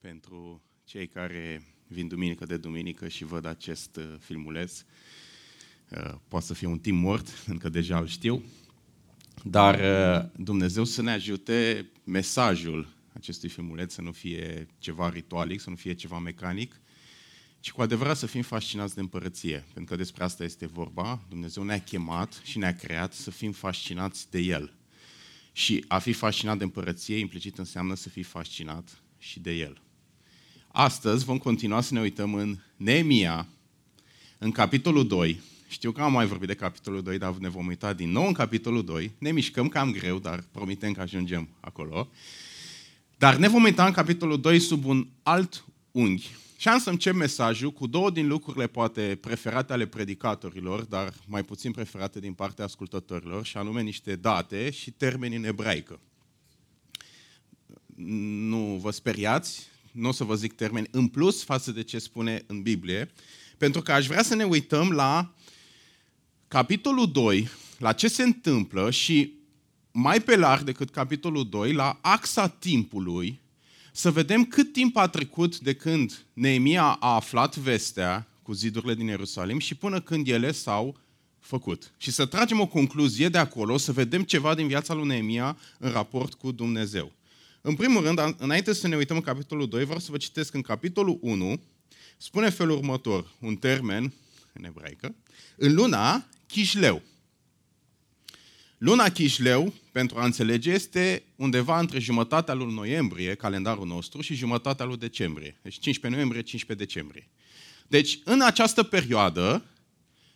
pentru cei care vin duminică de duminică și văd acest filmuleț. Poate să fie un timp mort, încă deja îl știu, dar Dumnezeu să ne ajute mesajul acestui filmuleț să nu fie ceva ritualic, să nu fie ceva mecanic, ci cu adevărat să fim fascinați de împărăție, pentru că despre asta este vorba. Dumnezeu ne-a chemat și ne-a creat să fim fascinați de El. Și a fi fascinat de împărăție, implicit înseamnă să fii fascinat și de El. Astăzi vom continua să ne uităm în Neemia, în capitolul 2. Știu că am mai vorbit de capitolul 2, dar ne vom uita din nou în capitolul 2. Ne mișcăm cam greu, dar promitem că ajungem acolo. Dar ne vom uita în capitolul 2 sub un alt unghi. Și am să încep mesajul cu două din lucrurile poate preferate ale predicatorilor, dar mai puțin preferate din partea ascultătorilor, și anume niște date și termeni în ebraică. Nu vă speriați, nu o să vă zic termeni în plus față de ce spune în Biblie, pentru că aș vrea să ne uităm la capitolul 2, la ce se întâmplă și mai pe larg decât capitolul 2, la axa timpului, să vedem cât timp a trecut de când Neemia a aflat vestea cu zidurile din Ierusalim și până când ele s-au făcut. Și să tragem o concluzie de acolo, să vedem ceva din viața lui Neemia în raport cu Dumnezeu. În primul rând, înainte să ne uităm în capitolul 2, vreau să vă citesc în capitolul 1, spune felul următor, un termen în ebraică, în luna Chisleu. Luna Chisleu, pentru a înțelege, este undeva între jumătatea lui noiembrie, calendarul nostru, și jumătatea lui decembrie. Deci 15 noiembrie, 15 decembrie. Deci, în această perioadă,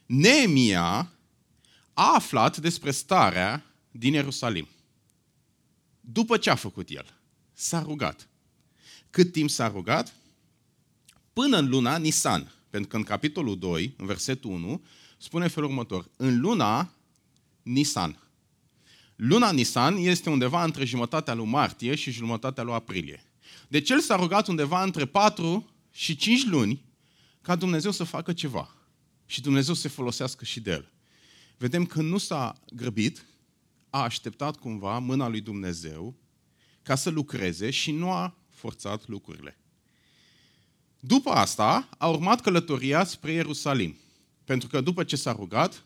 Neemia a aflat despre starea din Ierusalim. După ce a făcut el? S-a rugat. Cât timp s-a rugat? Până în luna Nisan. Pentru că în capitolul 2, în versetul 1, spune felul următor. În luna Nisan. Luna Nisan este undeva între jumătatea lui martie și jumătatea lui aprilie. Deci el s-a rugat undeva între 4 și 5 luni ca Dumnezeu să facă ceva. Și Dumnezeu să folosească și de el. Vedem că nu s-a grăbit, a așteptat cumva mâna lui Dumnezeu ca să lucreze și nu a forțat lucrurile. După asta a urmat călătoria spre Ierusalim. Pentru că după ce s-a rugat,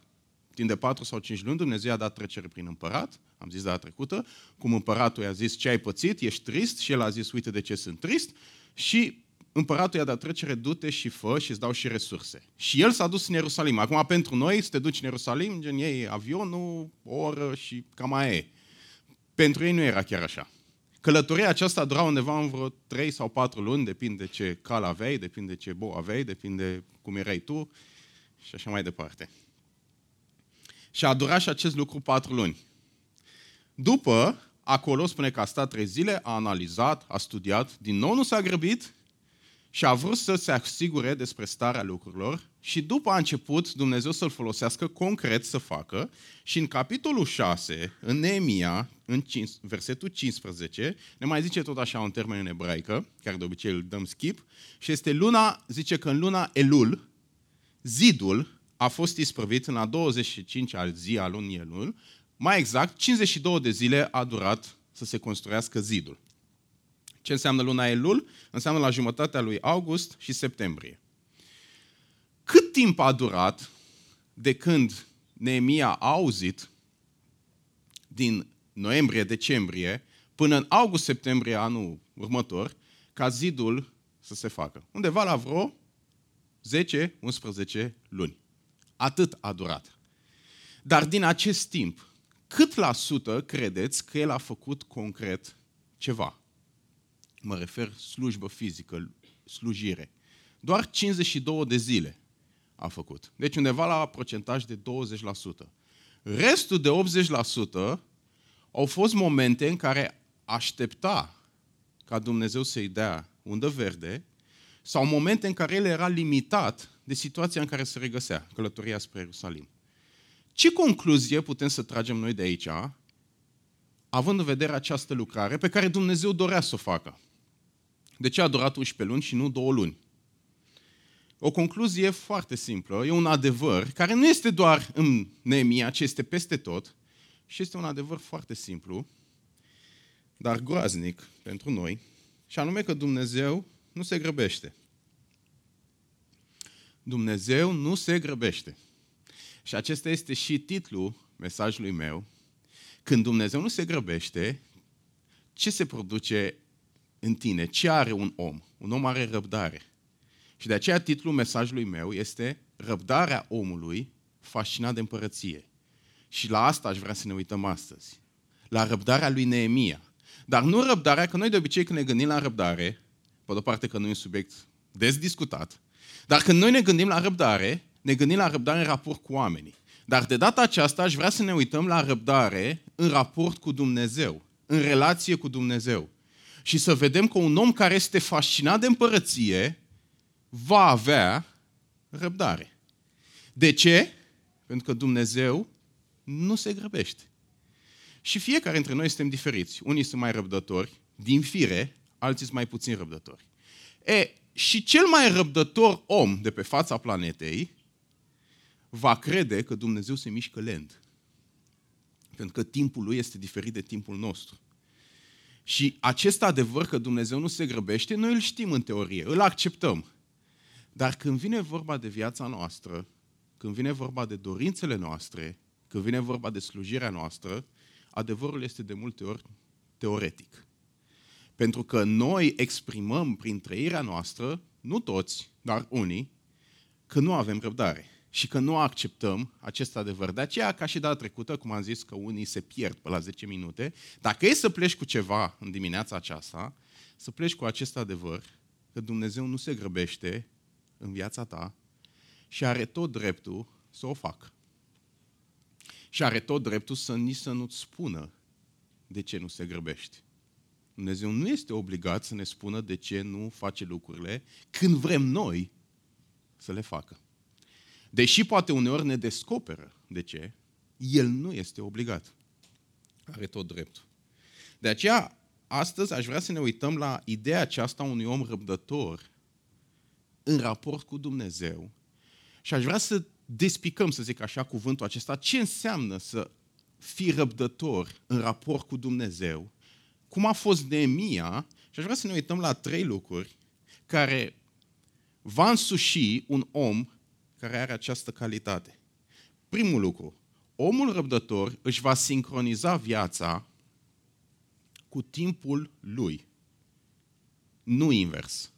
timp de 4 sau 5 luni, Dumnezeu i-a dat trecere prin împărat, am zis data trecută, cum împăratul i-a zis ce ai pățit, ești trist, și el a zis uite de ce sunt trist, și împăratul i-a dat trecere, du-te și fă și îți dau și resurse. Și el s-a dus în Ierusalim. Acum pentru noi, să te duci în Ierusalim, gen iei avionul, o oră și cam aia e. Pentru ei nu era chiar așa. Călătoria aceasta dura undeva în vreo 3 sau 4 luni, depinde ce cal aveai, depinde ce bou aveai, depinde cum erai tu și așa mai departe. Și a durat și acest lucru 4 luni. După, acolo spune că a stat 3 zile, a analizat, a studiat, din nou nu s-a grăbit și a vrut să se asigure despre starea lucrurilor și după a început Dumnezeu să-l folosească concret să facă și în capitolul 6, în Neemia, în versetul 15, ne mai zice tot așa un termen în ebraică, chiar de obicei îl dăm skip, și este luna, zice că în luna Elul, zidul a fost isprăvit în a 25-a zi a lunii Elul, mai exact 52 de zile a durat să se construiască zidul. Ce înseamnă luna Elul? Înseamnă la jumătatea lui august și septembrie. Cât timp a durat de când Neemia a auzit din noiembrie-decembrie până în august-septembrie anul următor ca zidul să se facă? Undeva la vreo 10-11 luni. Atât a durat. Dar din acest timp, cât la sută credeți că el a făcut concret ceva? Mă refer slujbă fizică, slujire. Doar 52 de zile a făcut. Deci undeva la procentaj de 20%. Restul de 80% au fost momente în care aștepta ca Dumnezeu să-i dea undă verde sau momente în care el era limitat de situația în care se regăsea, călătoria spre Ierusalim. Ce concluzie putem să tragem noi de aici, având în vedere această lucrare pe care Dumnezeu dorea să o facă? De ce a durat 11 luni și nu 2 luni? O concluzie foarte simplă, e un adevăr care nu este doar în Neemia, ci este peste tot și este un adevăr foarte simplu, dar groaznic pentru noi, Și anume că Dumnezeu nu se grăbește. Dumnezeu nu se grăbește. Și acesta este și titlul mesajului meu. Când Dumnezeu nu se grăbește, ce se produce în tine? Ce are un om? Un om are răbdare. Și de aceea titlul mesajului meu este Răbdarea omului fascinat de împărăție. Și la asta aș vrea să ne uităm astăzi. La răbdarea lui Neemia. Dar nu răbdarea, că noi de obicei când ne gândim la răbdare, pe de-o parte că nu e un subiect des discutat, dar când noi ne gândim la răbdare, ne gândim la răbdare în raport cu oamenii. Dar de data aceasta aș vrea să ne uităm la răbdare în raport cu Dumnezeu, în relație cu Dumnezeu. Și să vedem că un om care este fascinat de împărăție va avea răbdare. De ce? Pentru că Dumnezeu nu se grăbește. Și fiecare dintre noi suntem diferiți. Unii sunt mai răbdători, din fire, alții sunt mai puțin răbdători. Și cel mai răbdător om de pe fața planetei va crede că Dumnezeu se mișcă lent. Pentru că timpul lui este diferit de timpul nostru. Și acest adevăr că Dumnezeu nu se grăbește, noi îl știm în teorie, îl acceptăm. Dar când vine vorba de viața noastră, când vine vorba de dorințele noastre, când vine vorba de slujirea noastră, adevărul este de multe ori teoretic. Pentru că noi exprimăm prin trăirea noastră, nu toți, dar unii, că nu avem răbdare și că nu acceptăm acest adevăr. De aceea, ca și data trecută, cum am zis că unii se pierd pe la 10 minute, dacă e să pleci cu ceva în dimineața aceasta, să pleci cu acest adevăr, că Dumnezeu nu se grăbește în viața ta și are tot dreptul să o facă. Și are tot dreptul să nu-ți spună de ce nu se grăbește. Dumnezeu nu este obligat să ne spună de ce nu face lucrurile când vrem noi să le facă. Deși poate uneori ne descoperă de ce, El nu este obligat. Are tot dreptul. De aceea, astăzi aș vrea să ne uităm la ideea aceasta unui om răbdător în raport cu Dumnezeu și aș vrea să despicăm, să zic așa, cuvântul acesta, ce înseamnă să fii răbdător în raport cu Dumnezeu, cum a fost Neemia, și aș vrea să ne uităm la trei lucruri care va însuși un om care are această calitate. Primul lucru, omul răbdător își va sincroniza viața cu timpul lui, nu invers.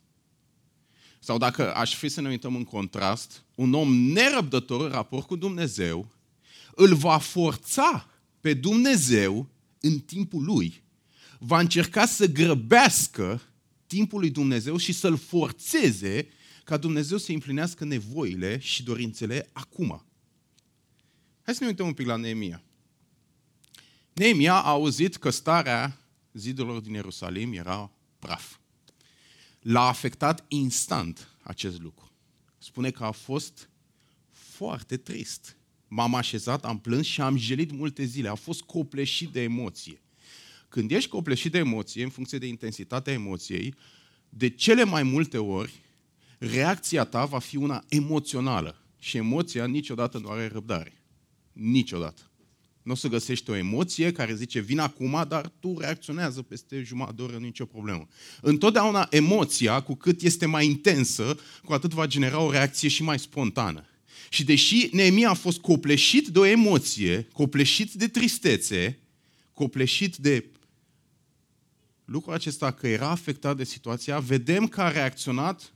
Sau dacă aș fi să ne uităm în contrast, un om nerăbdător în raport cu Dumnezeu îl va forța pe Dumnezeu în timpul lui. Va încerca să grăbească timpul lui Dumnezeu și să-l forțeze ca Dumnezeu să împlinească nevoile și dorințele acum. Hai să ne uităm un pic la Neemia. Neemia a auzit că starea zidurilor din Ierusalim era praf. L-a afectat instant acest lucru. Spune că a fost foarte trist. M-am așezat, am plâns și am jelit multe zile. A fost copleșit de emoție. Când ești copleșit de emoție, în funcție de intensitatea emoției, de cele mai multe ori, reacția ta va fi una emoțională. Și emoția niciodată nu are răbdare. Niciodată. Nu o să găsești o emoție care zice vin acum, dar tu reacționează peste jumătate de oră, nicio problemă. Întotdeauna emoția, cu cât este mai intensă, cu atât va genera o reacție și mai spontană. Și deși Neemia a fost copleșit de o emoție, copleșit de tristețe, copleșit de lucrul acesta că era afectat de situația, vedem că a reacționat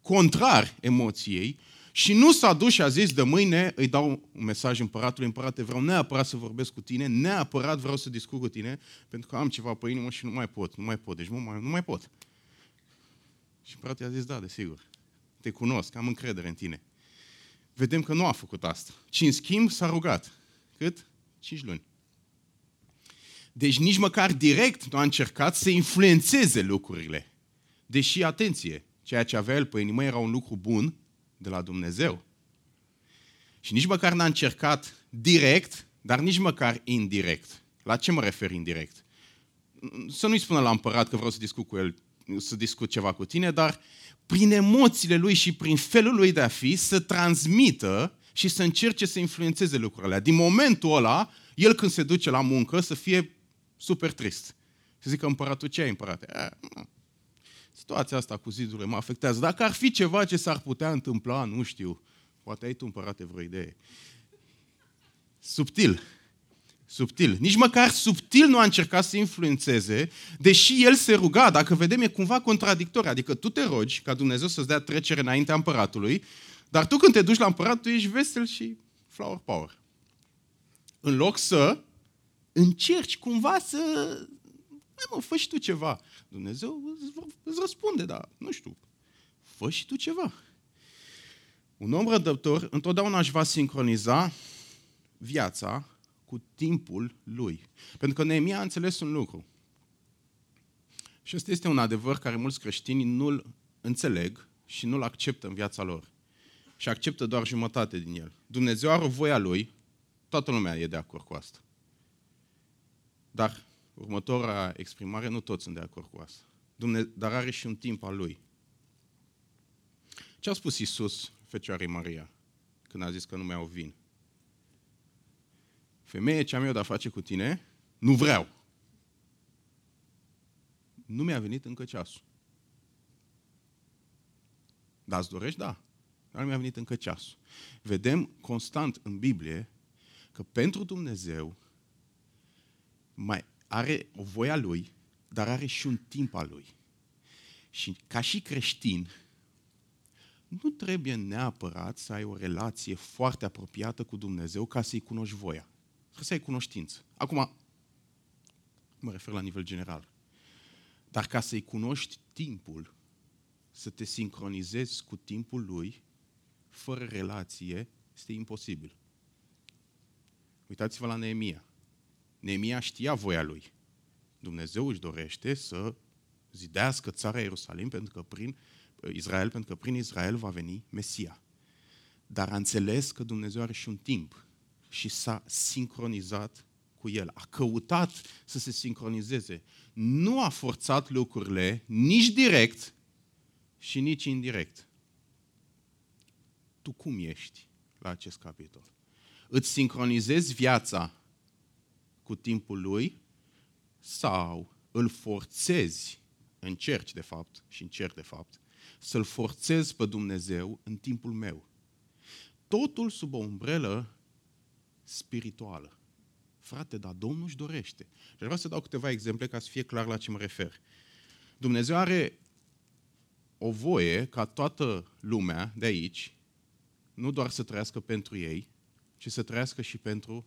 contrar emoției. Și nu s-a dus și a zis, de mâine îi dau un mesaj împăratului, împărate, vreau neapărat să vorbesc cu tine, neapărat vreau să discut cu tine, pentru că am ceva pe inimă și nu mai pot, deci nu mai pot. Și împăratul i-a zis, da, desigur, te cunosc, am încredere în tine. Vedem că nu a făcut asta. Și în schimb s-a rugat. Cât? 5 luni. Deci nici măcar direct nu a încercat să influențeze lucrurile. Deși, atenție, ceea ce avea el pe inimă era un lucru bun, de la Dumnezeu. Și nici măcar n-a încercat direct, dar nici măcar indirect. La ce mă refer indirect? Să nu-i spună la împărat că vreau să discut cu el, să discut ceva cu tine, dar prin emoțiile lui și prin felul lui de a fi să transmită și să încerce să influențeze lucrurile. Din momentul ăla, el când se duce la muncă să fie super trist. Să zică împăratul, ce ai împărate? situația asta cu zidurile mă afectează. Dacă ar fi ceva ce s-ar putea întâmpla, nu știu, poate ai tu, împărate, vreo idee. Subtil. Nici măcar subtil nu a încercat să influențeze, deși el se ruga, dacă vedem, e cumva contradictor. Adică tu te rogi ca Dumnezeu să-ți dea trecere înaintea împăratului, dar tu când te duci la împărat, tu ești vesel și flower power. În loc să încerci cumva să... fă și tu ceva. Dumnezeu îți răspunde, dar nu știu. Fă și tu ceva. Un om răbdător întotdeauna își va sincroniza viața cu timpul lui. Pentru că Neemia a înțeles un lucru. Și ăsta este un adevăr care mulți creștini nu-l înțeleg și nu-l acceptă în viața lor. Și acceptă doar jumătate din el. Dumnezeu are o voia lui, toată lumea e de acord cu asta. Dar următoarea exprimare, nu toți sunt de acord cu asta. Dar are și un timp al lui. Ce a spus Iisus Fecioarei Maria când a zis că nu mi-au vin? Femeie, ce am eu de-a face cu tine? Nu vreau. Nu mi-a venit încă ceasul. Dar îți dorești? Da. Dar nu mi-a venit încă ceasul. Vedem constant în Biblie că pentru Dumnezeu mai are o voie a Lui, dar are și un timp al Lui. Și ca și creștin, nu trebuie neapărat să ai o relație foarte apropiată cu Dumnezeu ca să-i cunoști voia. Trebuie să ai cunoștință. Acum, mă refer la nivel general. Dar ca să-i cunoști timpul, să te sincronizezi cu timpul Lui, fără relație, este imposibil. Uitați-vă la Neemia. Neemia știa voia lui. Dumnezeu își dorește să zidească țara Ierusalim pentru că prin Israel va veni Mesia. Dar a înțeles că Dumnezeu are și un timp și s-a sincronizat cu el. A căutat să se sincronizeze. Nu a forțat lucrurile nici direct și nici indirect. Tu cum ești la acest capitol? Îți sincronizezi viața cu timpul lui sau îl forțezi, încerci de fapt, să-l forțezi pe Dumnezeu în timpul meu. Totul sub o umbrelă spirituală. Frate, dar Domnul își dorește. Și vreau să dau câteva exemple ca să fie clar la ce mă refer. Dumnezeu are o voie ca toată lumea de aici nu doar să trăiască pentru ei, ci să trăiască și pentru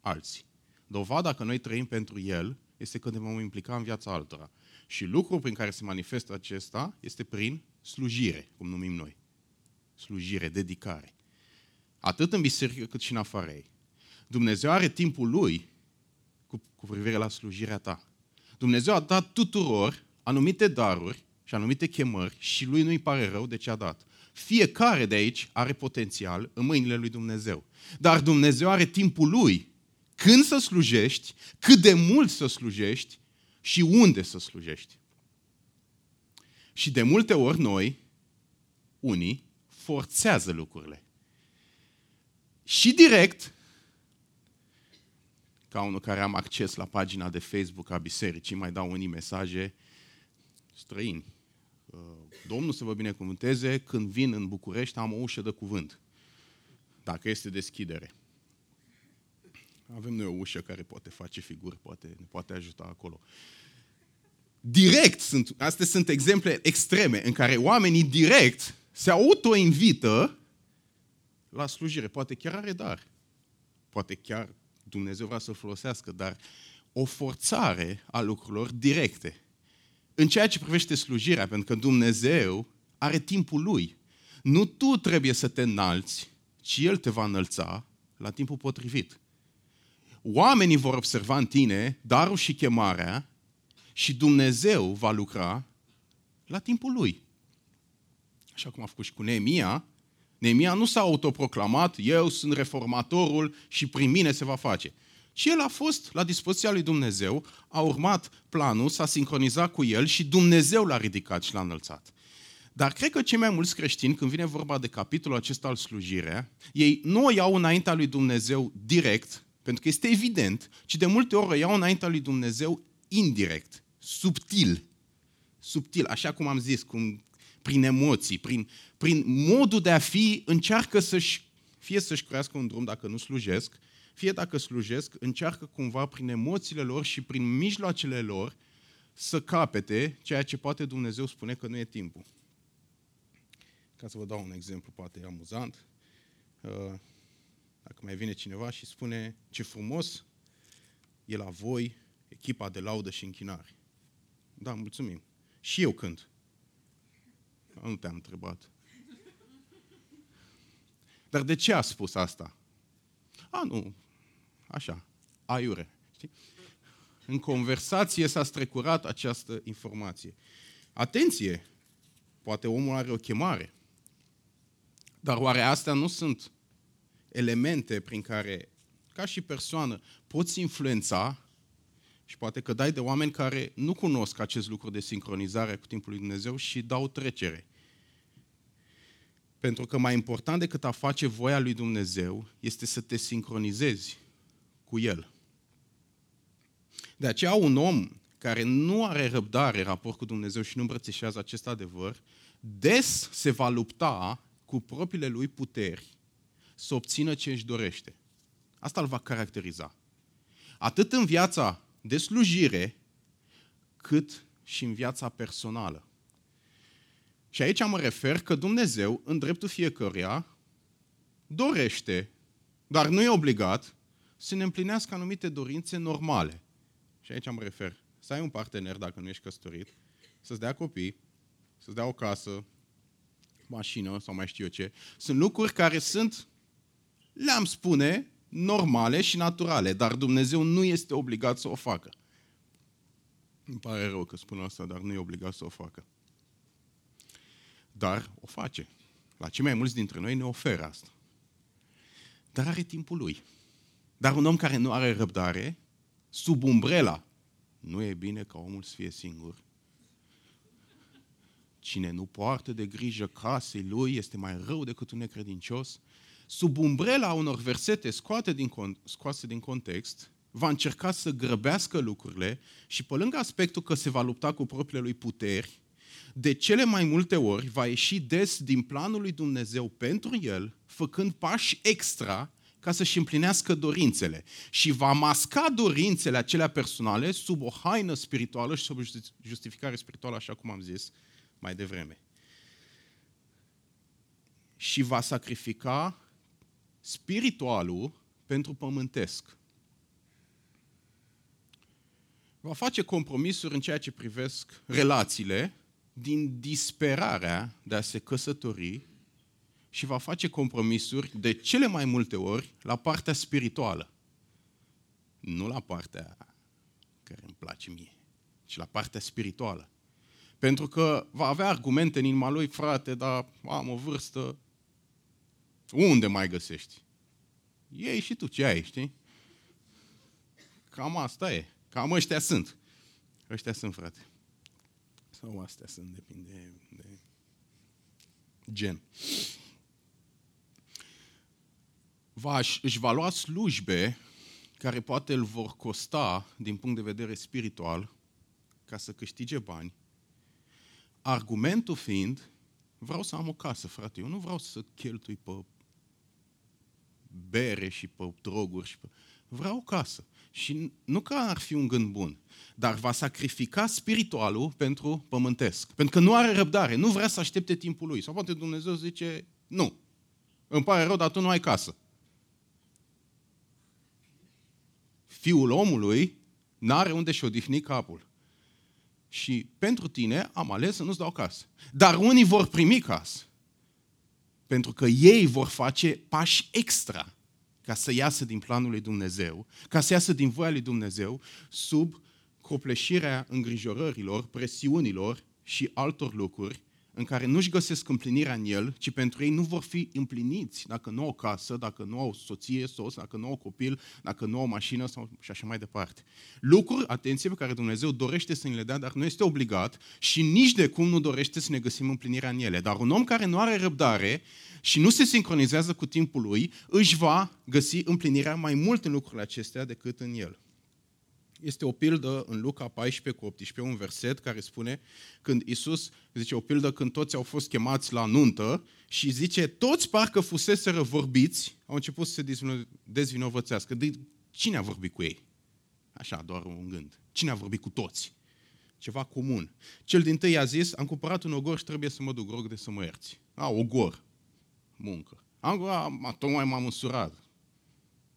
alții. Dovada că noi trăim pentru El este că ne vom implica în viața altora. Și lucrul prin care se manifestă acesta este prin slujire, cum numim noi. Slujire, dedicare. Atât în biserică cât și în afara ei. Dumnezeu are timpul Lui cu privire la slujirea ta. Dumnezeu a dat tuturor anumite daruri și anumite chemări și Lui nu-i pare rău de ce a dat. Fiecare de aici are potențial în mâinile Lui Dumnezeu. Dar Dumnezeu are timpul Lui. Când să slujești, cât de mult să slujești și unde să slujești. Și de multe ori noi, unii, forțează lucrurile. Și direct, ca unul care am acces la pagina de Facebook a bisericii, mai dau unii mesaje străini. Domnul să vă binecuvânteze, când vin în București am o ușă de cuvânt. Dacă este deschidere. Avem noi o ușă care poate face figuri, ne poate ajuta acolo. Direct, astea sunt exemple extreme în care oamenii direct se autoinvită la slujire. Poate chiar are dar. Poate chiar Dumnezeu vrea să-l folosească, dar o forțare a lucrurilor directe. În ceea ce privește slujirea, pentru că Dumnezeu are timpul Lui. Nu tu trebuie să te înalți, ci El te va înălța la timpul potrivit. Oamenii vor observa în tine darul și chemarea și Dumnezeu va lucra la timpul Lui. Așa cum a făcut și cu Neemia. Neemia nu s-a autoproclamat, eu sunt reformatorul și prin mine se va face. Și el a fost la dispoziția lui Dumnezeu, a urmat planul, s-a sincronizat cu el și Dumnezeu l-a ridicat și l-a înălțat. Dar cred că cei mai mulți creștini, când vine vorba de capitolul acesta al slujirea, ei nu o iau înaintea lui Dumnezeu direct, pentru că este evident, ci de multe ori iau înaintea lui Dumnezeu indirect, subtil. subtil, așa cum am zis, prin emoții, prin modul de a fi, încearcă să-și crească un drum dacă nu slujesc, fie dacă slujesc, încearcă cumva prin emoțiile lor și prin mijloacele lor să capete ceea ce poate Dumnezeu spune că nu e timpul. Ca să vă dau un exemplu, poate amuzant. Dacă mai vine cineva și spune ce frumos e la voi echipa de laudă și închinare. Da, mulțumim. Și eu cânt. Nu te-am întrebat. Dar de ce a spus asta? A, nu, așa, aiure. Știi? În conversație s-a strecurat această informație. Atenție! Poate omul are o chemare. Dar oare astea nu sunt elemente prin care, ca și persoană, poți influența și poate că dai de oameni care nu cunosc acest lucru de sincronizare cu timpul lui Dumnezeu și dau trecere. Pentru că mai important decât a face voia lui Dumnezeu este să te sincronizezi cu El. De aceea un om care nu are răbdare în raport cu Dumnezeu și nu îmbrățișează acest adevăr, des se va lupta cu propriile lui puteri să obțină ce își dorește. Asta îl va caracteriza. Atât în viața de slujire, cât și în viața personală. Și aici mă refer că Dumnezeu, în dreptul fiecăruia, dorește, dar nu e obligat, să ne împlinească anumite dorințe normale. Și aici mă refer să ai un partener dacă nu ești căsătorit, să-ți dea copii, să-ți dea o casă, mașină sau mai știu eu ce. Sunt lucruri care sunt, le-am spune, normale și naturale, dar Dumnezeu nu este obligat să o facă. Îmi pare rău că spun asta, dar nu e obligat să o facă. Dar o face. La cei mai mulți dintre noi ne oferă asta. Dar are timpul lui. Dar un om care nu are răbdare, sub umbrela, nu e bine ca omul să fie singur. Cine nu poartă de grijă casei lui este mai rău decât un necredincios. Sub umbrela unor versete scoase din context, va încerca să grăbească lucrurile și pe lângă aspectul că se va lupta cu propriile lui puteri, de cele mai multe ori va ieși des din planul lui Dumnezeu pentru el, făcând pași extra ca să-și împlinească dorințele. Și va masca dorințele acelea personale sub o haină spirituală și sub o justificare spirituală, așa cum am zis mai devreme. Și va sacrifica spiritualul pentru pământesc. Va face compromisuri în ceea ce privesc relațiile din disperarea de a se căsători și va face compromisuri de cele mai multe ori la partea spirituală. Nu la partea care îmi place mie, ci la partea spirituală. Pentru că va avea argumente în inima lui, frate, dar am o vârstă, unde mai găsești? Ei și tu ce ai, știi? Cam asta e, cam ăștia sunt. Ăștia sunt, frate. Sau astea sunt, depinde de gen. Își va lua slujbe care poate îl vor costa din punct de vedere spiritual ca să câștige bani. Argumentul fiind, vreau să am o casă, frate, eu nu vreau să cheltui pe bere și pe droguri. Vreau o casă. Și nu că ar fi un gând bun, dar va sacrifica spiritualul pentru pământesc. Pentru că nu are răbdare, nu vrea să aștepte timpul lui. Sau poate Dumnezeu zice, nu, îmi pare rău, dar tu nu ai casă. Fiul omului n-are unde și-o odihni capul. Și pentru tine am ales să nu-ți dau casă. Dar unii vor primi casă. Pentru că ei vor face pași extra ca să iasă din planul lui Dumnezeu, ca să iasă din voia lui Dumnezeu sub copleșirea îngrijorărilor, presiunilor și altor lucruri în care nu-și găsesc împlinirea în el, ci pentru ei nu vor fi împliniți dacă nu au casă, dacă nu au soție, soț, dacă nu au copil, dacă nu au mașină sau și așa mai departe. Lucruri, atenție, pe care Dumnezeu dorește să ne le dea, dar nu este obligat și nici de cum nu dorește să ne găsim împlinirea în ele. Dar un om care nu are răbdare și nu se sincronizează cu timpul lui, își va găsi împlinirea mai mult în lucrurile acestea decât în el. Este o pildă în Luca 14 cu 18, un verset care spune, când Iisus zice o pildă, când toți au fost chemați la nuntă și zice, toți parcă fuseseră vorbiți, au început să se dezvinovățească. Cine a vorbit cu ei? Așa, doar un gând. Cine a vorbit cu toți? Ceva comun. Cel din tâi a zis, am cumpărat un ogor și trebuie să mă duc, rog de să mă ierți. Ogor. Muncă. Tocmai m-am însurat.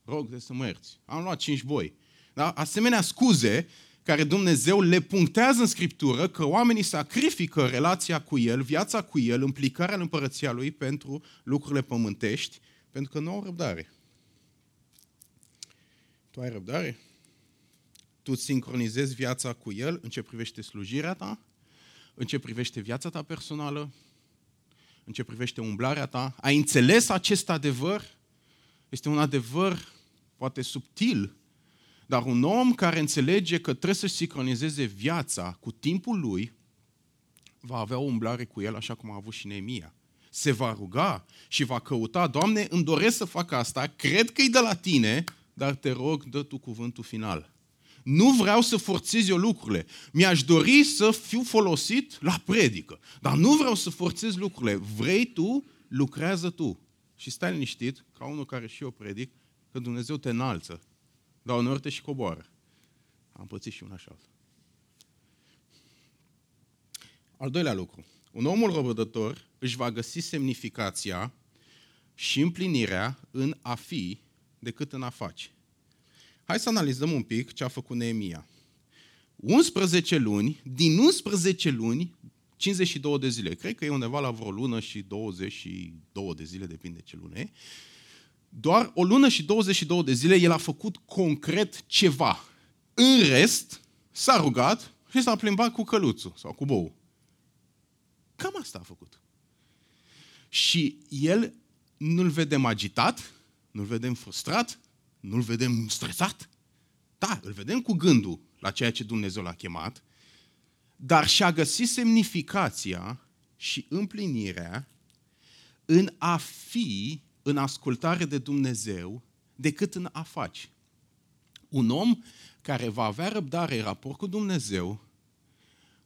Rog de să mă ierți. Am luat 5 boi. Da? Asemenea scuze care Dumnezeu le punctează în Scriptură că oamenii sacrifică relația cu El, viața cu El, implicarea în împărăția Lui pentru lucrurile pământești, pentru că nu au răbdare. Tu ai răbdare? Tu îți sincronizezi viața cu El în ce privește slujirea ta, în ce privește viața ta personală, în ce privește umblarea ta. Ai înțeles acest adevăr? Este un adevăr poate subtil, dar un om care înțelege că trebuie să-și sincronizeze viața cu timpul lui, va avea o umblare cu El așa cum a avut și Neemia. Se va ruga și va căuta, Doamne, îmi doresc să fac asta, cred că e de la Tine, dar te rog, dă Tu cuvântul final. Nu vreau să forțez eu lucrurile. Mi-aș dori să fiu folosit la predică. Dar nu vreau să forțez lucrurile. Vrei tu, lucrează tu. Și stai liniștit, ca unul care și eu predic, că Dumnezeu te înalță. Dar uneori te și coboară. Am pățit și un așa. Al doilea lucru. Un omul răbdător își va găsi semnificația și împlinirea în a fi decât în a face. Hai să analizăm un pic ce a făcut Neemia. 11 luni, din 11 luni, 52 de zile. Cred că e undeva la vreo lună și 22 de zile, depinde ce lună e. Doar o lună și 22 de zile el a făcut concret ceva. În rest, s-a rugat și s-a plimbat cu căluțul sau cu boul. Cam asta a făcut. Și el nu-l vedem agitat, nu-l vedem frustrat, nu-l vedem stresat? Da, îl vedem cu gândul la ceea ce Dumnezeu l-a chemat, dar și-a găsit semnificația și împlinirea în a fi în ascultare de Dumnezeu decât în a face. Un om care va avea răbdare în raport cu Dumnezeu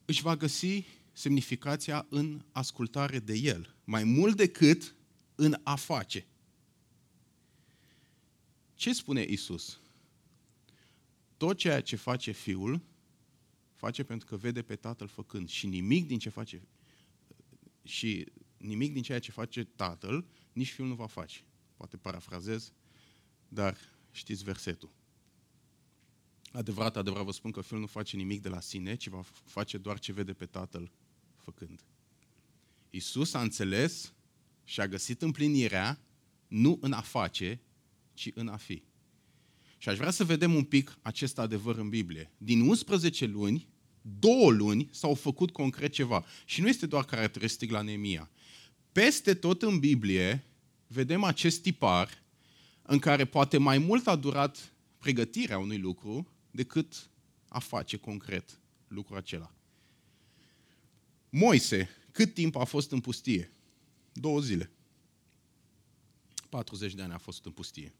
își va găsi semnificația în ascultare de El, mai mult decât în a face. Ce spune Iisus? Tot ceea ce face Fiul, face pentru că vede pe Tatăl făcând. Și nimic din ceea ce face Tatăl, nici Fiul nu va face. Poate parafrazez, dar știți versetul. Adevărat vă spun că Fiul nu face nimic de la sine, ci va face doar ce vede pe Tatăl făcând. Iisus a înțeles și a găsit împlinirea, nu în a face, ci în a fi. Și aș vrea să vedem un pic acest adevăr în Biblie. Din 11 luni, 2 luni s-au făcut concret ceva. Și nu este doar caracteristic la Neemia. Peste tot în Biblie vedem acest tipar în care poate mai mult a durat pregătirea unui lucru decât a face concret lucrul acela. Moise, cât timp a fost în pustie? 2 zile. 40 de ani a fost în pustie.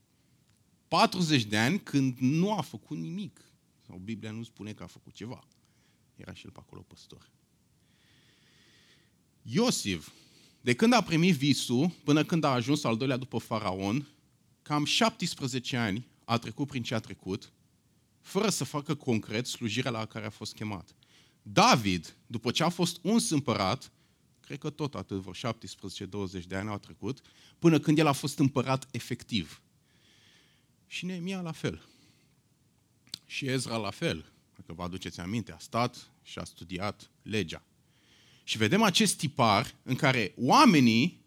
40 de ani când nu a făcut nimic. Sau Biblia nu spune că a făcut ceva. Era și el pe acolo păstor. Iosif, de când a primit visul până când a ajuns al doilea după Faraon, cam 17 ani a trecut prin ce a trecut, fără să facă concret slujirea la care a fost chemat. David, după ce a fost uns împărat, cred că tot atât, vreo 17-20 de ani au trecut, până când el a fost împărat efectiv. Și Neemia la fel. Și Ezra la fel. Dacă vă aduceți aminte, a stat și a studiat legea. Și vedem acest tipar în care oamenii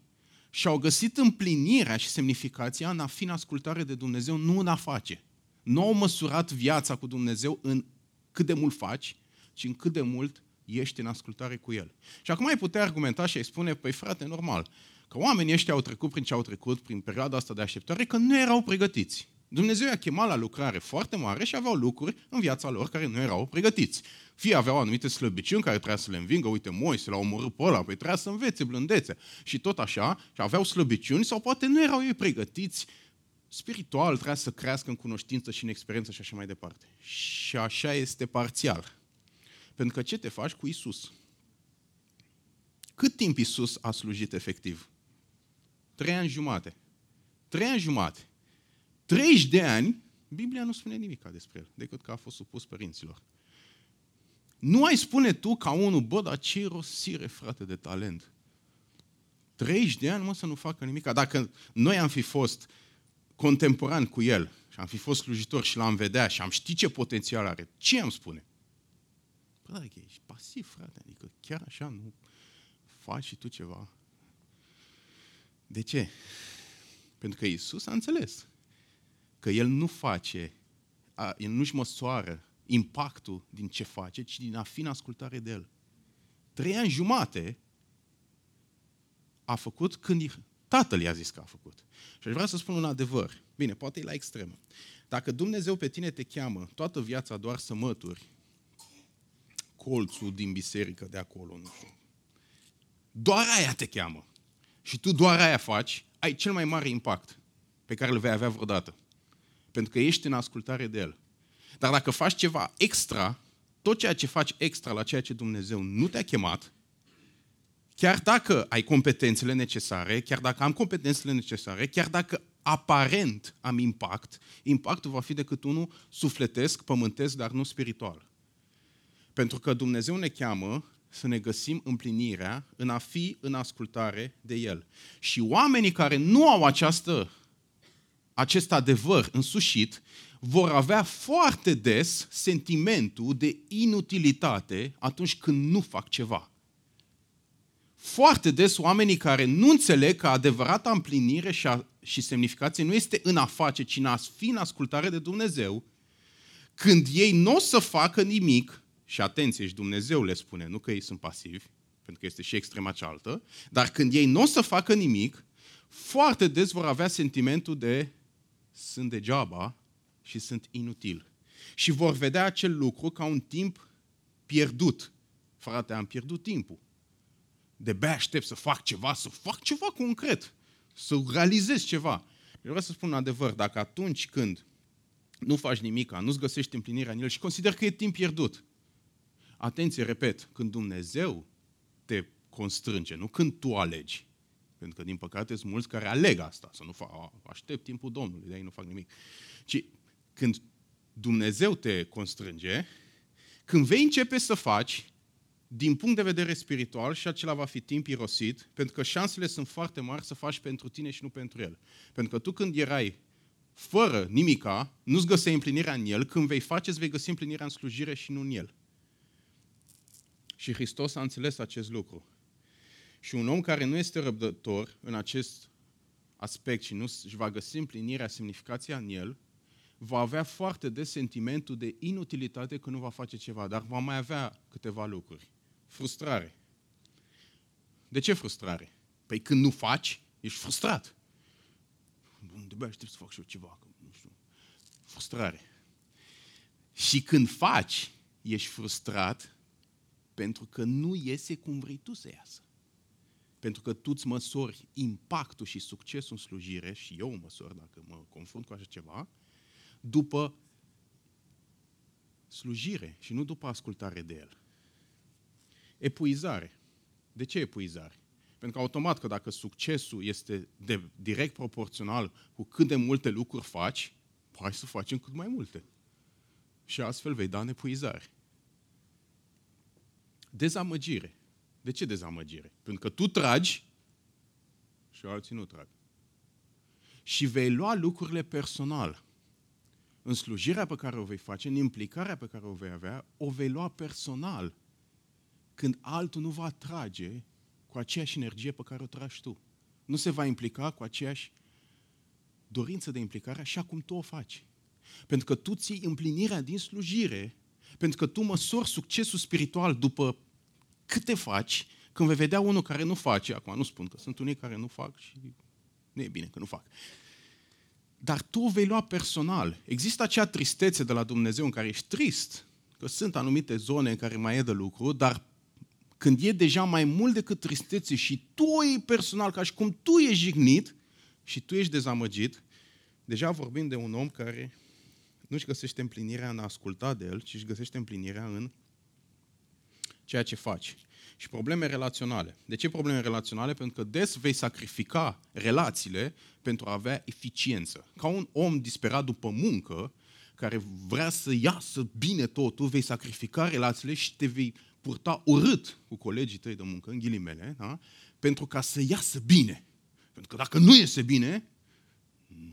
și-au găsit împlinirea și semnificația în a fi în ascultare de Dumnezeu, nu în a face. Nu au măsurat viața cu Dumnezeu în cât de mult faci, ci în cât de mult ești în ascultare cu El. Și acum ai putea argumenta și ai spune, păi frate, normal, că oamenii ăștia au trecut prin ce au trecut, prin perioada asta de așteptare, că nu erau pregătiți. Dumnezeu i-a chemat la lucrare foarte mare și aveau lucruri în viața lor care nu erau pregătiți. Fie aveau anumite slăbiciuni care trebuia să le învingă, uite, Moise l-a omorât pe ăla, păi trebuia să învețe blândețe și tot așa, și aveau slăbiciuni sau poate nu erau ei pregătiți spiritual trebuie să crească în cunoștință și în experiență și așa mai departe. Și așa este parțial. Pentru că ce te faci cu Iisus? Cât timp Iisus a slujit efectiv? 3 ani jumate. 3 ani jumate. 30 de ani, Biblia nu spune nimic despre el, decât că a fost supus părinților. Nu ai spune tu ca unul, bă, dar ce rosire, frate, de talent. 30 de ani, mă, să nu facă nimica. Dacă noi am fi fost contemporani cu el și am fi fost slujitori și l-am vedea și am ști ce potențial are, ce îmi spune? Bă, dar ești pasiv, frate, adică chiar așa nu faci și tu ceva. De ce? Pentru că Iisus a înțeles că el nu face, el nu-și măsoară impactul din ce face, ci din a fi în ascultare de el. 3 ani jumate a făcut când tatăl i-a zis că a făcut. Și aș vrea să spun un adevăr. Bine, poate e la extremă. Dacă Dumnezeu pe tine te cheamă toată viața doar să mături colțul din biserică de acolo, nu știu, doar aia te cheamă și tu doar aia faci, ai cel mai mare impact pe care îl vei avea vreodată. Pentru că ești în ascultare de el. Dar dacă faci ceva extra, tot ceea ce faci extra la ceea ce Dumnezeu nu te-a chemat, chiar dacă ai competențele necesare, chiar dacă am competențele necesare, chiar dacă aparent am impact, impactul va fi decât unul sufletesc, pământesc, dar nu spiritual. Pentru că Dumnezeu ne cheamă să ne găsim împlinirea în a fi în ascultare de el. Și oamenii care nu au acest adevăr însușit vor avea foarte des sentimentul de inutilitate atunci când nu fac ceva. Foarte des oamenii care nu înțeleg că adevărata împlinire și semnificație nu este în a face, ci în a fi în ascultare de Dumnezeu, când ei nu o să facă nimic, și atenție, și Dumnezeu le spune, nu că ei sunt pasivi, pentru că este și extrema cealaltă, dar când ei nu o să facă nimic, foarte des vor avea sentimentul de sunt degeaba și sunt inutil. Și vor vedea acel lucru ca un timp pierdut. Frate, am pierdut timpul. De-abia aștept să fac ceva concret, să realizez ceva. Eu vreau să spun un adevăr, dacă atunci când nu faci nimica, nu-ți găsești împlinirea în el și consider că e timp pierdut. Atenție, repet, când Dumnezeu te constrânge, nu când tu alegi. Pentru că, din păcate, sunt mulți care aleg asta, să nu fac, aștept timpul Domnului, de-aia nu fac nimic. Ci când Dumnezeu te constrânge, când vei începe să faci, din punct de vedere spiritual, și acela va fi timp irosit, pentru că șansele sunt foarte mari să faci pentru tine și nu pentru el. Pentru că tu când erai fără nimica, nu-ți găseai împlinirea în el, când vei face, îți vei găsi împlinirea în slujire și nu în el. Și Hristos a înțeles acest lucru. Și un om care nu este răbdător în acest aspect și nu își va găsi împlinirea, semnificația în el, va avea foarte des sentimentul de inutilitate când nu va face ceva, dar va mai avea câteva lucruri. Frustrare. De ce frustrare? Păi când nu faci, ești frustrat. De-abia aștept să fac și eu ceva, nu știu. Frustrare. Și când faci, ești frustrat pentru că nu iese cum vrei tu să iasă. Pentru că tu îți măsori impactul și succesul în slujire, și eu măsor dacă mă confrunt cu așa ceva, după slujire și nu după ascultare de el. Epuizare. De ce epuizare? Pentru că automat că dacă succesul este direct proporțional cu cât de multe lucruri faci, hai să facem cât mai multe. Și astfel vei da în epuizare. Dezamăgire. De ce dezamăgire? Pentru că tu tragi și alții nu trag. Și vei lua lucrurile personal. În slujirea pe care o vei face, în implicarea pe care o vei avea, o vei lua personal când altul nu va trage cu aceeași energie pe care o tragi tu. Nu se va implica cu aceeași dorință de implicare așa cum tu o faci. Pentru că tu ții împlinirea din slujire, pentru că tu măsori succesul spiritual după câte faci, când vei vedea unul care nu face. Acum nu spun că sunt unii care nu fac și nu e bine că nu fac. Dar tu o vei lua personal. Există acea tristețe de la Dumnezeu în care ești trist, că sunt anumite zone în care mai e de lucru, dar când e deja mai mult decât tristețe și tu o iei personal, ca și cum tu ești jignit și tu ești dezamăgit, Deja vorbim de un om care nu-și găsește împlinirea în a asculta de el, ci își găsește împlinirea în ceea ce faci. Și probleme relaționale. De ce probleme relaționale? Pentru că des vei sacrifica relațiile pentru a avea eficiență. Ca un om disperat după muncă, care vrea să iasă bine totul, vei sacrifica relațiile și te vei purta urât cu colegii tăi de muncă, în ghilimele, da? Pentru ca să iasă bine. Pentru că dacă nu iese bine,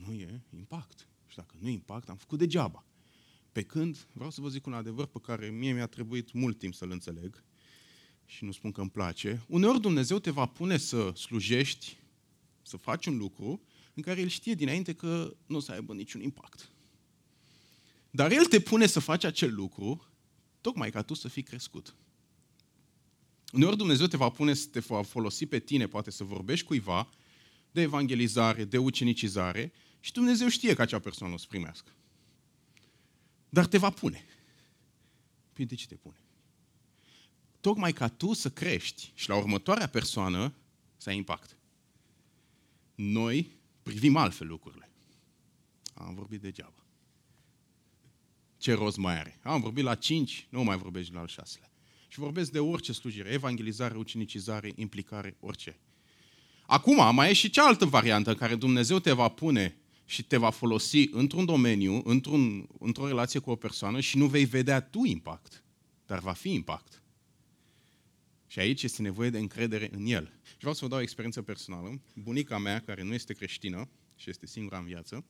nu e impact. Și dacă nu e impact, am făcut degeaba. Pe când, vreau să vă zic un adevăr pe care mie mi-a trebuit mult timp să-l înțeleg și nu spun că îmi place, uneori Dumnezeu te va pune să slujești, să faci un lucru în care El știe dinainte că nu o să aibă niciun impact. Dar El te pune să faci acel lucru tocmai ca tu să fii crescut. Uneori Dumnezeu te va pune să te folosi pe tine, poate să vorbești cuiva, de evangelizare, de ucenicizare, și Dumnezeu știe că acea persoană o să primească. Dar te va pune. Păi de ce te pune? Tocmai ca tu să crești și la următoarea persoană să ai impact. Noi privim altfel lucrurile. Am vorbit degeaba. Ce rost mai are? Am vorbit la 5, nu mai vorbești la al 6-lea. Și vorbesc de orice slujire, evangelizare, ucenicizare, implicare, orice. Acum, mai e și cealaltă variantă în care Dumnezeu te va pune și te va folosi într-un domeniu, într-o relație cu o persoană și nu vei vedea tu impact, dar va fi impact. Și aici este nevoie de încredere în El. Și vreau să vă dau o experiență personală. Bunica mea, care nu este creștină și este singura în viață,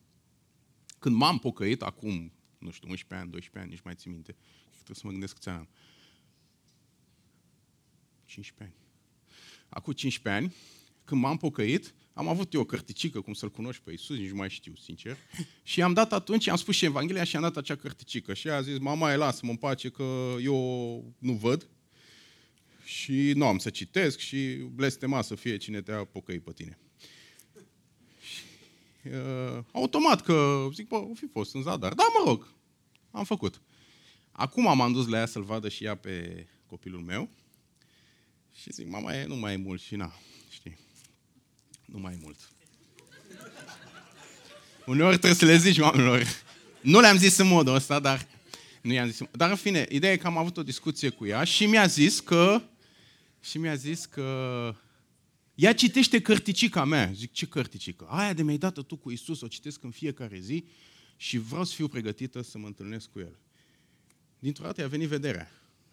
când m-am pocăit, acum, nu știu, 11 ani, 12 ani, nici mai țin minte, trebuie să mă gândesc câți ani am. 15 ani. Acum 15 ani, când m-am pocăit, am avut eu o cărticică, cum să-L cunoști pe Iisus, nici nu mai știu, sincer. Și am dat atunci, am spus și Evanghelia și am dat acea cărticică. Și ea a zis, mamaie, lasă-mă în pace că eu nu văd. Și nu am să citesc și blestema să fie cine te-a pocăit pe tine. Și, automat că, zic, bă, o fi fost în zadar. Da, mă rog, am făcut. Acum m-am dus la ea să-l vadă și ea pe copilul meu. Și zic, mamaie, nu mai e mult și na, știi, nu mai e mult. Uneori trebuie să le zici oamenilor. Nu le-am zis în modul ăsta, dar nu i-am zis. Dar în fine, ideea e că am avut o discuție cu ea și mi-a zis că ea citește cărticica mea. Zic, ce cărticică? Aia de mi-ai dat-o tu cu Iisus, o citesc în fiecare zi și vreau să fiu pregătită să mă întâlnesc cu El. Dintr-o dată i-a venit vederea,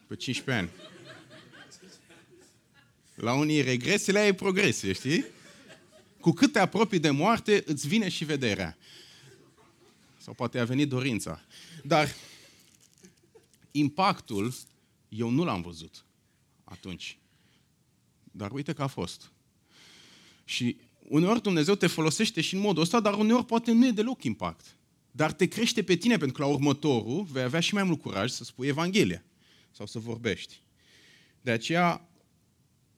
pe 15 ani. La unii regrese, la ei progrese, știi? Cu cât te apropii de moarte, îți vine și vederea. Sau poate a venit dorința. Dar impactul eu nu l-am văzut atunci. Dar uite că a fost. Și uneori Dumnezeu te folosește și în modul ăsta, dar uneori poate nu e deloc impact. Dar te crește pe tine, pentru că la următorul vei avea și mai mult curaj să spui Evanghelia sau să vorbești. De aceea,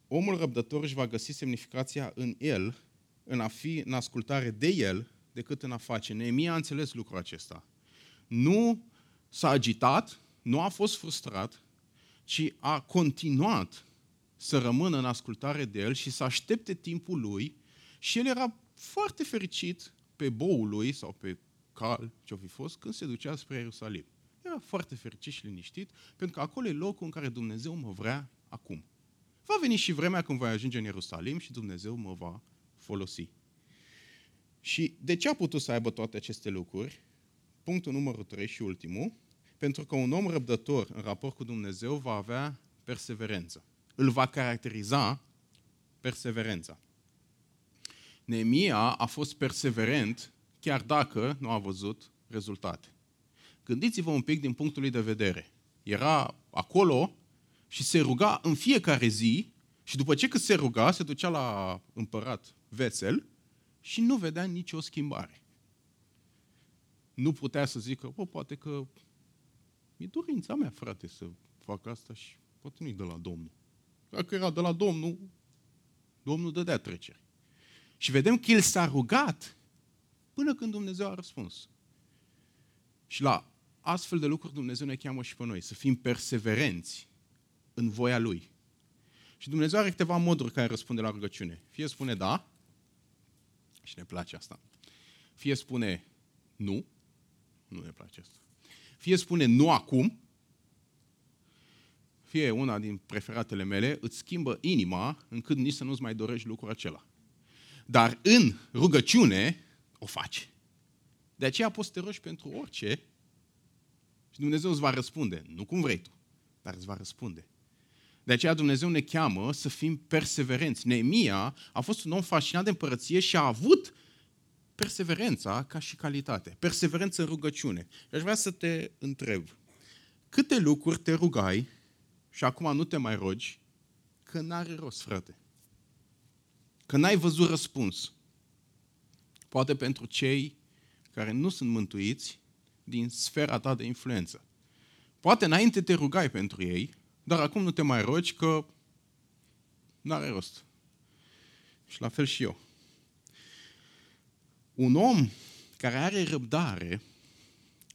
omul răbdător își va găsi semnificația în el, în a fi în ascultare de el, decât în a face. Neemia a înțeles lucrul acesta. Nu s-a agitat, nu a fost frustrat, ci a continuat să rămână în ascultare de el și să aștepte timpul lui și el era foarte fericit pe boul lui sau pe cal, ce-o fi fost, când se ducea spre Ierusalim. Era foarte fericit și liniștit, pentru că acolo e locul în care Dumnezeu mă vrea acum. Va veni și vremea când voi ajunge în Ierusalim și Dumnezeu mă va folosi. Și de ce a putut să aibă toate aceste lucruri? Punctul numărul 3 și ultimul. Pentru că un om răbdător în raport cu Dumnezeu va avea perseverență. Îl va caracteriza perseverența. Neemia a fost perseverent chiar dacă nu a văzut rezultate. Gândiți-vă un pic din punctul lui de vedere. Era acolo și se ruga în fiecare zi și după ce cât se ruga, se ducea la împărat vesel și nu vedea nicio schimbare. Nu putea să zică, bă, poate că e dorința mea, frate, să fac asta și poate nu-i de la Domnul. Dacă era de la Domnul, Domnul dădea trecere. Și vedem că el s-a rugat până când Dumnezeu a răspuns. Și la astfel de lucruri Dumnezeu ne cheamă și pe noi, să fim perseverenți în voia Lui. Și Dumnezeu are câteva moduri care răspunde la rugăciune. Fie spune da, și ne place asta, fie spune Nu. Nu ne place asta. Fie spune nu acum, fie una din preferatele mele, îți schimbă inima încât nici să nu-ți mai dorești lucrul acela. Dar în rugăciune o faci. De aceea poți să te rogi pentru orice și Dumnezeu îți va răspunde. Nu cum vrei tu, dar îți va răspunde. De aceea Dumnezeu ne cheamă să fim perseverenți. Neemia a fost un om fascinat de împărăție și a avut perseverența ca și calitate. Perseverență în rugăciune. Și aș vrea să te întreb, câte lucruri te rugai și acum nu te mai rogi, că n-are rost, frate? Că n-ai văzut răspuns. Poate pentru cei care nu sunt mântuiți din sfera ta de influență. Poate înainte te rugai pentru ei, dar acum nu te mai rogi că n-are rost. Și la fel și eu. Un om care are răbdare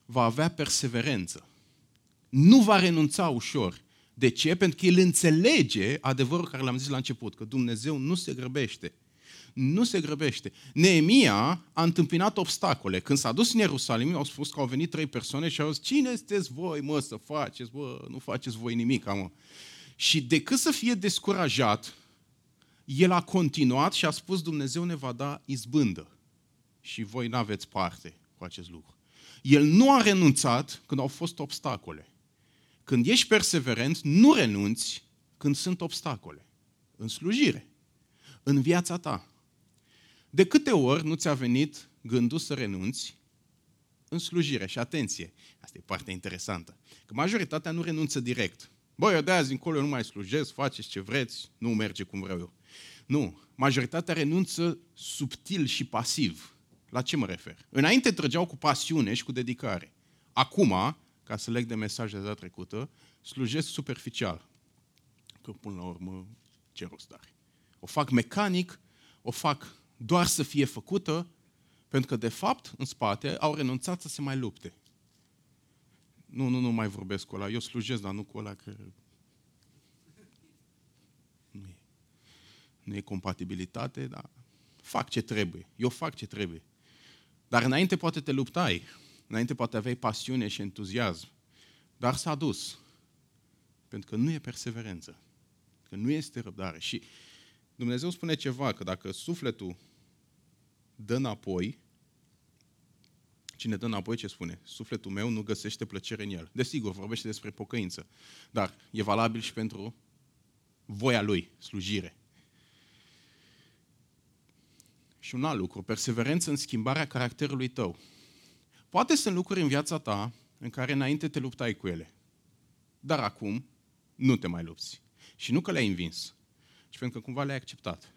va avea perseverență. Nu va renunța ușor. De ce? Pentru că el înțelege adevărul care l-am zis la început, că Dumnezeu nu se grăbește. Nu se grăbește. Neemia a întâmpinat obstacole. Când s-a dus în Ierusalim, au spus că au venit 3 persoane și au zis, cine sunteți voi, mă, să faceți? Bă, nu faceți voi nimic, mă. Și decât să fie descurajat, el a continuat și a spus, Dumnezeu ne va da izbândă. Și voi n-aveți parte cu acest lucru. El nu a renunțat când au fost obstacole. Când ești perseverent, nu renunți când sunt obstacole. În slujire, în viața ta. De câte ori nu ți-a venit gândul să renunți în slujire? Și atenție, asta e partea interesantă, că majoritatea nu renunță direct. Băi, eu de azi încolo eu nu mai slujesc, faceți ce vreți, nu merge cum vreau eu. Nu, majoritatea renunță subtil și pasiv. La ce mă refer? Înainte trăgeau cu pasiune și cu dedicare. Acum, ca să leg de mesajele de data trecută, slujesc superficial. Că până la urmă, ce rost are? O fac mecanic, o fac doar să fie făcută, pentru că, de fapt, în spate, au renunțat să se mai lupte. Nu mai vorbesc cu ăla. Eu slujesc, dar nu cu ăla, că nu e compatibilitate, dar fac ce trebuie. Eu fac ce trebuie. Dar înainte poate te luptai. Înainte poate aveai pasiune și entuziasm. Dar s-a dus. Pentru că nu e perseverență. Că nu este răbdare. Și Dumnezeu spune ceva, că dacă sufletul dă înapoi, cine dă înapoi ce spune? Sufletul meu nu găsește plăcere în el. Desigur, vorbește despre pocăință. Dar e valabil și pentru voia lui, slujire. Și un alt lucru, perseverență în schimbarea caracterului tău. Poate sunt lucruri în viața ta în care înainte te luptai cu ele, dar acum nu te mai lupți. Și nu că le-ai învins, ci pentru că cumva le-ai acceptat.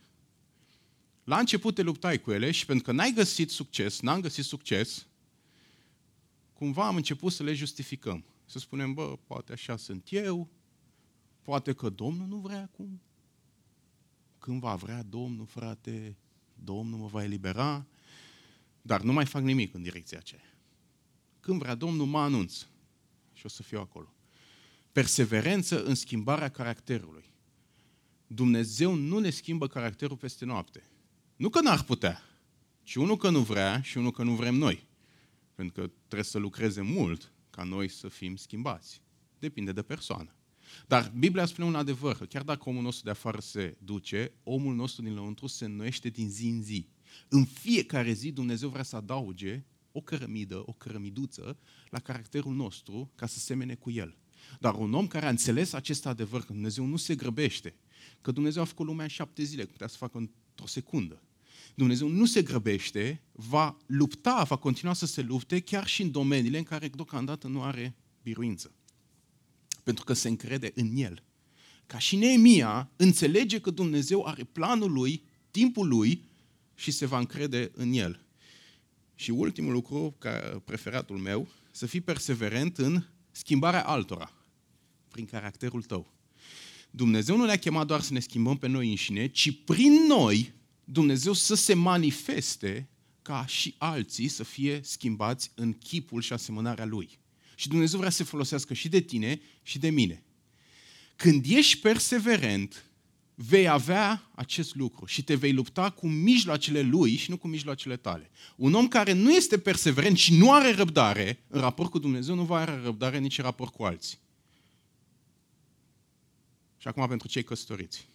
La început te luptai cu ele și pentru că n-am găsit succes, cumva am început să le justificăm. Să spunem, bă, poate așa sunt eu, poate că Domnul nu vrea acum. Când va vrea Domnul, frate, Domnul mă va elibera, dar nu mai fac nimic în direcția aceea. Când vrea Domnul, mă anunț și o să fiu acolo. Perseverență în schimbarea caracterului. Dumnezeu nu ne schimbă caracterul peste noapte. Nu că n-ar putea, ci unul că nu vrea și unul că nu vrem noi. Pentru că trebuie să lucreze mult ca noi să fim schimbați. Depinde de persoană. Dar Biblia spune un adevăr, că chiar dacă omul nostru de afară se duce, omul nostru din lăuntru se înnoiește din zi în zi. În fiecare zi Dumnezeu vrea să adauge o cărămiduță la caracterul nostru ca să semene cu el. Dar un om care a înțeles acest adevăr, că Dumnezeu nu se grăbește, că Dumnezeu a făcut lumea în 7 zile, că putea să facă într-o secundă. Dumnezeu nu se grăbește, va lupta, va continua să se lupte chiar și în domeniile în care deocamdată nu are biruință. Pentru că se încrede în el. Ca și Neemia înțelege că Dumnezeu are planul lui, timpul lui și se va încrede în el. Și ultimul lucru, ca preferatul meu, să fii perseverent în schimbarea altora, prin caracterul tău. Dumnezeu nu ne-a chemat doar să ne schimbăm pe noi înșine, ci prin noi Dumnezeu să se manifeste ca și alții să fie schimbați în chipul și asemănarea lui. Și Dumnezeu vrea să se folosească și de tine și de mine. Când ești perseverent, vei avea acest lucru și te vei lupta cu mijloacele lui și nu cu mijloacele tale. Un om care nu este perseverent și nu are răbdare în raport cu Dumnezeu, nu va avea răbdare nici în raport cu alții. Și acum pentru cei căsătoriți.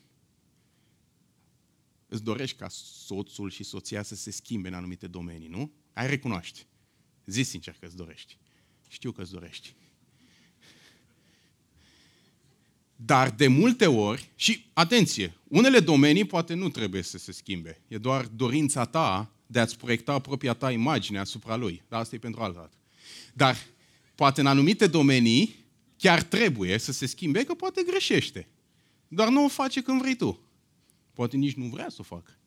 Îți dorești ca soțul și soția să se schimbe în anumite domenii, nu? Ai recunoaște. Zi sincer că îți dorești. Știu că îți dorești. Dar de multe ori, și atenție, unele domenii poate nu trebuie să se schimbe. E doar dorința ta de a-ți proiecta propria ta imagine asupra lui. Dar asta e pentru altă dată. Dar poate în anumite domenii chiar trebuie să se schimbe, că poate greșește. Doar nu o face când vrei tu. Poate nici nu vrea să o facă.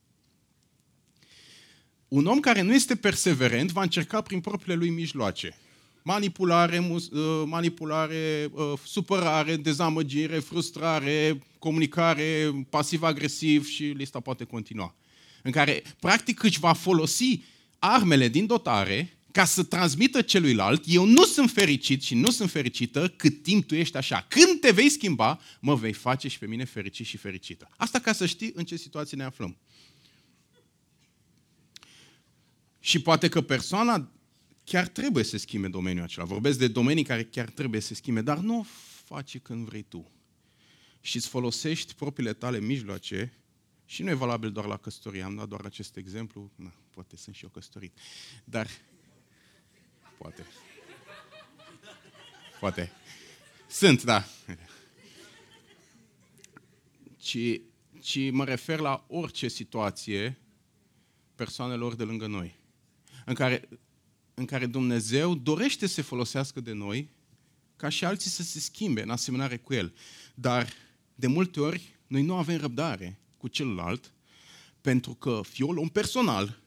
Un om care nu este perseverent va încerca prin propriile lui mijloace. Manipulare, supărare, dezamăgire, frustrare, comunicare, pasiv-agresiv și lista poate continua. În care, practic, își va folosi armele din dotare ca să transmită celuilalt, eu nu sunt fericit și nu sunt fericită cât timp tu ești așa. Când te vei schimba, mă vei face și pe mine fericit și fericită. Asta ca să știi în ce situație ne aflăm. Și poate că persoana chiar trebuie să schimbe domeniul acela. Vorbesc de domenii care chiar trebuie să schimbe, dar nu o faci când vrei tu. Și îți folosești propriile tale mijloace, și nu e valabil doar la căsătorie, am dat doar acest exemplu, na, poate sunt și eu căsătorit, dar poate. Sunt, da. Ci mă refer la orice situație persoanelor de lângă noi, în care Dumnezeu dorește să se folosească de noi ca și alții să se schimbe în asemănare cu El. Dar de multe ori noi nu avem răbdare cu celălalt pentru că fie o luăm personal,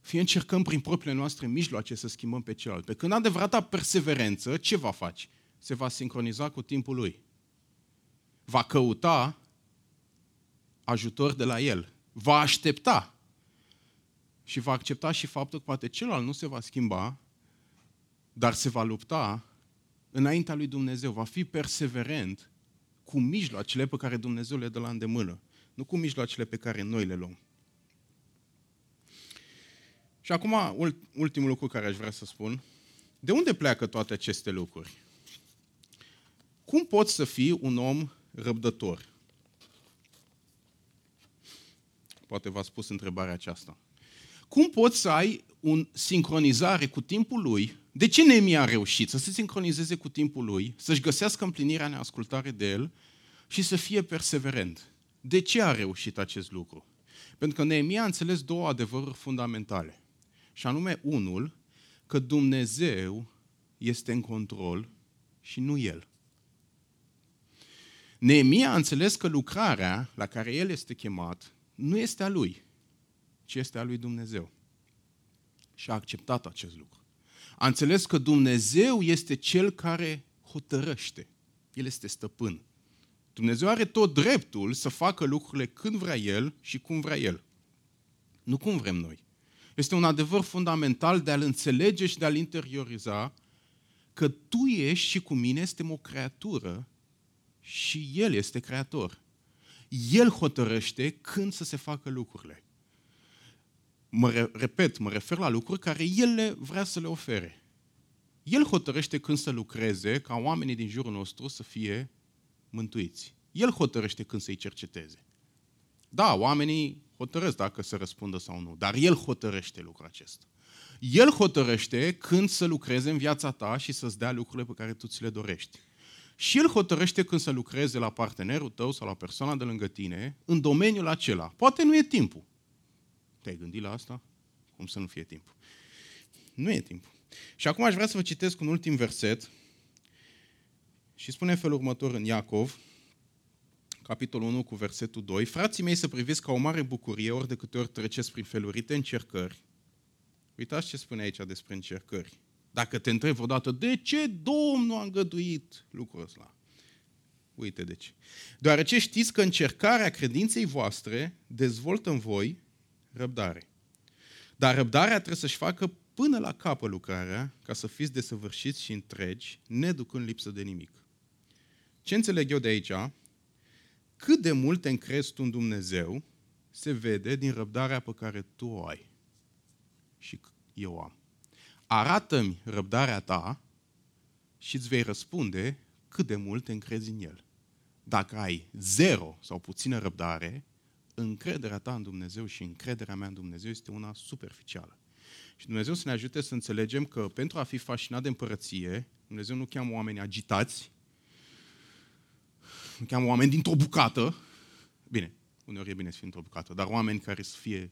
fie încercăm prin propriile noastre mijloace să schimbăm pe celălalt. Pe când adevărata perseverență, ce va face? Se va sincroniza cu timpul lui. Va căuta ajutor de la el. Va aștepta. Și va accepta și faptul că poate celălalt nu se va schimba, dar se va lupta înaintea lui Dumnezeu. Va fi perseverent cu mijloacele pe care Dumnezeu le dă la îndemână. Nu cu mijloacele pe care noi le luăm. Și acum, ultimul lucru care aș vrea să spun. De unde pleacă toate aceste lucruri? Cum poți să fii un om răbdător? Poate v-ați pus întrebarea aceasta. Cum poți să ai o sincronizare cu timpul lui? De ce Neemia a reușit să se sincronizeze cu timpul lui, să-și găsească împlinirea în ascultare de el și să fie perseverent? De ce a reușit acest lucru? Pentru că Neemia a înțeles două adevăruri fundamentale. Și anume, unul, că Dumnezeu este în control și nu el. Neemia a înțeles că lucrarea la care el este chemat nu este a lui, ci este a lui Dumnezeu. Și a acceptat acest lucru. A înțeles că Dumnezeu este cel care hotărăște. El este stăpân. Dumnezeu are tot dreptul să facă lucrurile când vrea El și cum vrea El. Nu cum vrem noi. Este un adevăr fundamental de a-L înțelege și de a-L interioriza că tu ești și cu mine suntem o creatură și El este creator. El hotărăște când să se facă lucrurile. Mă refer la lucruri care El vrea să le ofere. El hotărăște când să lucreze ca oamenii din jurul nostru să fie mântuiți. El hotărăște când să-i cerceteze. Da, oamenii hotărăsc dacă se răspundă sau nu, dar El hotărăște lucrul acesta. El hotărăște când să lucreze în viața ta și să-ți dea lucrurile pe care tu ți le dorești. Și El hotărăște când să lucreze la partenerul tău sau la persoana de lângă tine în domeniul acela. Poate nu e timpul. Te-ai gândit la asta? Cum să nu fie timpul? Nu e timpul. Și acum aș vrea să vă citesc un ultim verset. Și spune în felul următor în Iacov, capitolul 1 cu versetul 2, frații mei, să priviți ca o mare bucurie ori de câte ori treceți prin felurite încercări. Uitați ce spune aici despre încercări. Dacă te întrebi odată, de ce Domnul a îngăduit lucrul ăsta? Uite de ce. Deoarece știți că încercarea credinței voastre dezvoltă în voi răbdare. Dar răbdarea trebuie să-și facă până la capă lucrarea, ca să fiți desăvârșiți și întregi, neducând lipsă de nimic. Ce înțeleg eu de aici? cât de mult te încrezi tu în Dumnezeu se vede din răbdarea pe care tu o ai și eu am. Arată-mi răbdarea ta și îți vei răspunde cât de mult te încrezi în El. Dacă ai zero sau puțină răbdare, încrederea ta în Dumnezeu și încrederea mea în Dumnezeu este una superficială. Și Dumnezeu să ne ajute să înțelegem că pentru a fi fascinat de împărăție, Dumnezeu nu cheamă oameni agitați, nu cheamă oameni dintr-o bucată, bine, uneori e bine să fie dintr-o bucată, dar oameni care să fie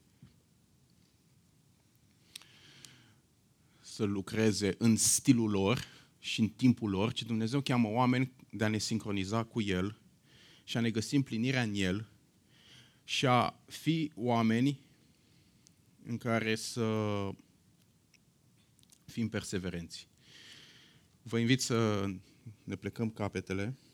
să lucreze în stilul lor și în timpul lor, ci Dumnezeu cheamă oameni de a ne sincroniza cu El și a ne găsi împlinirea în El și a fi oameni în care să fim perseverenți. Vă invit să ne plecăm capetele.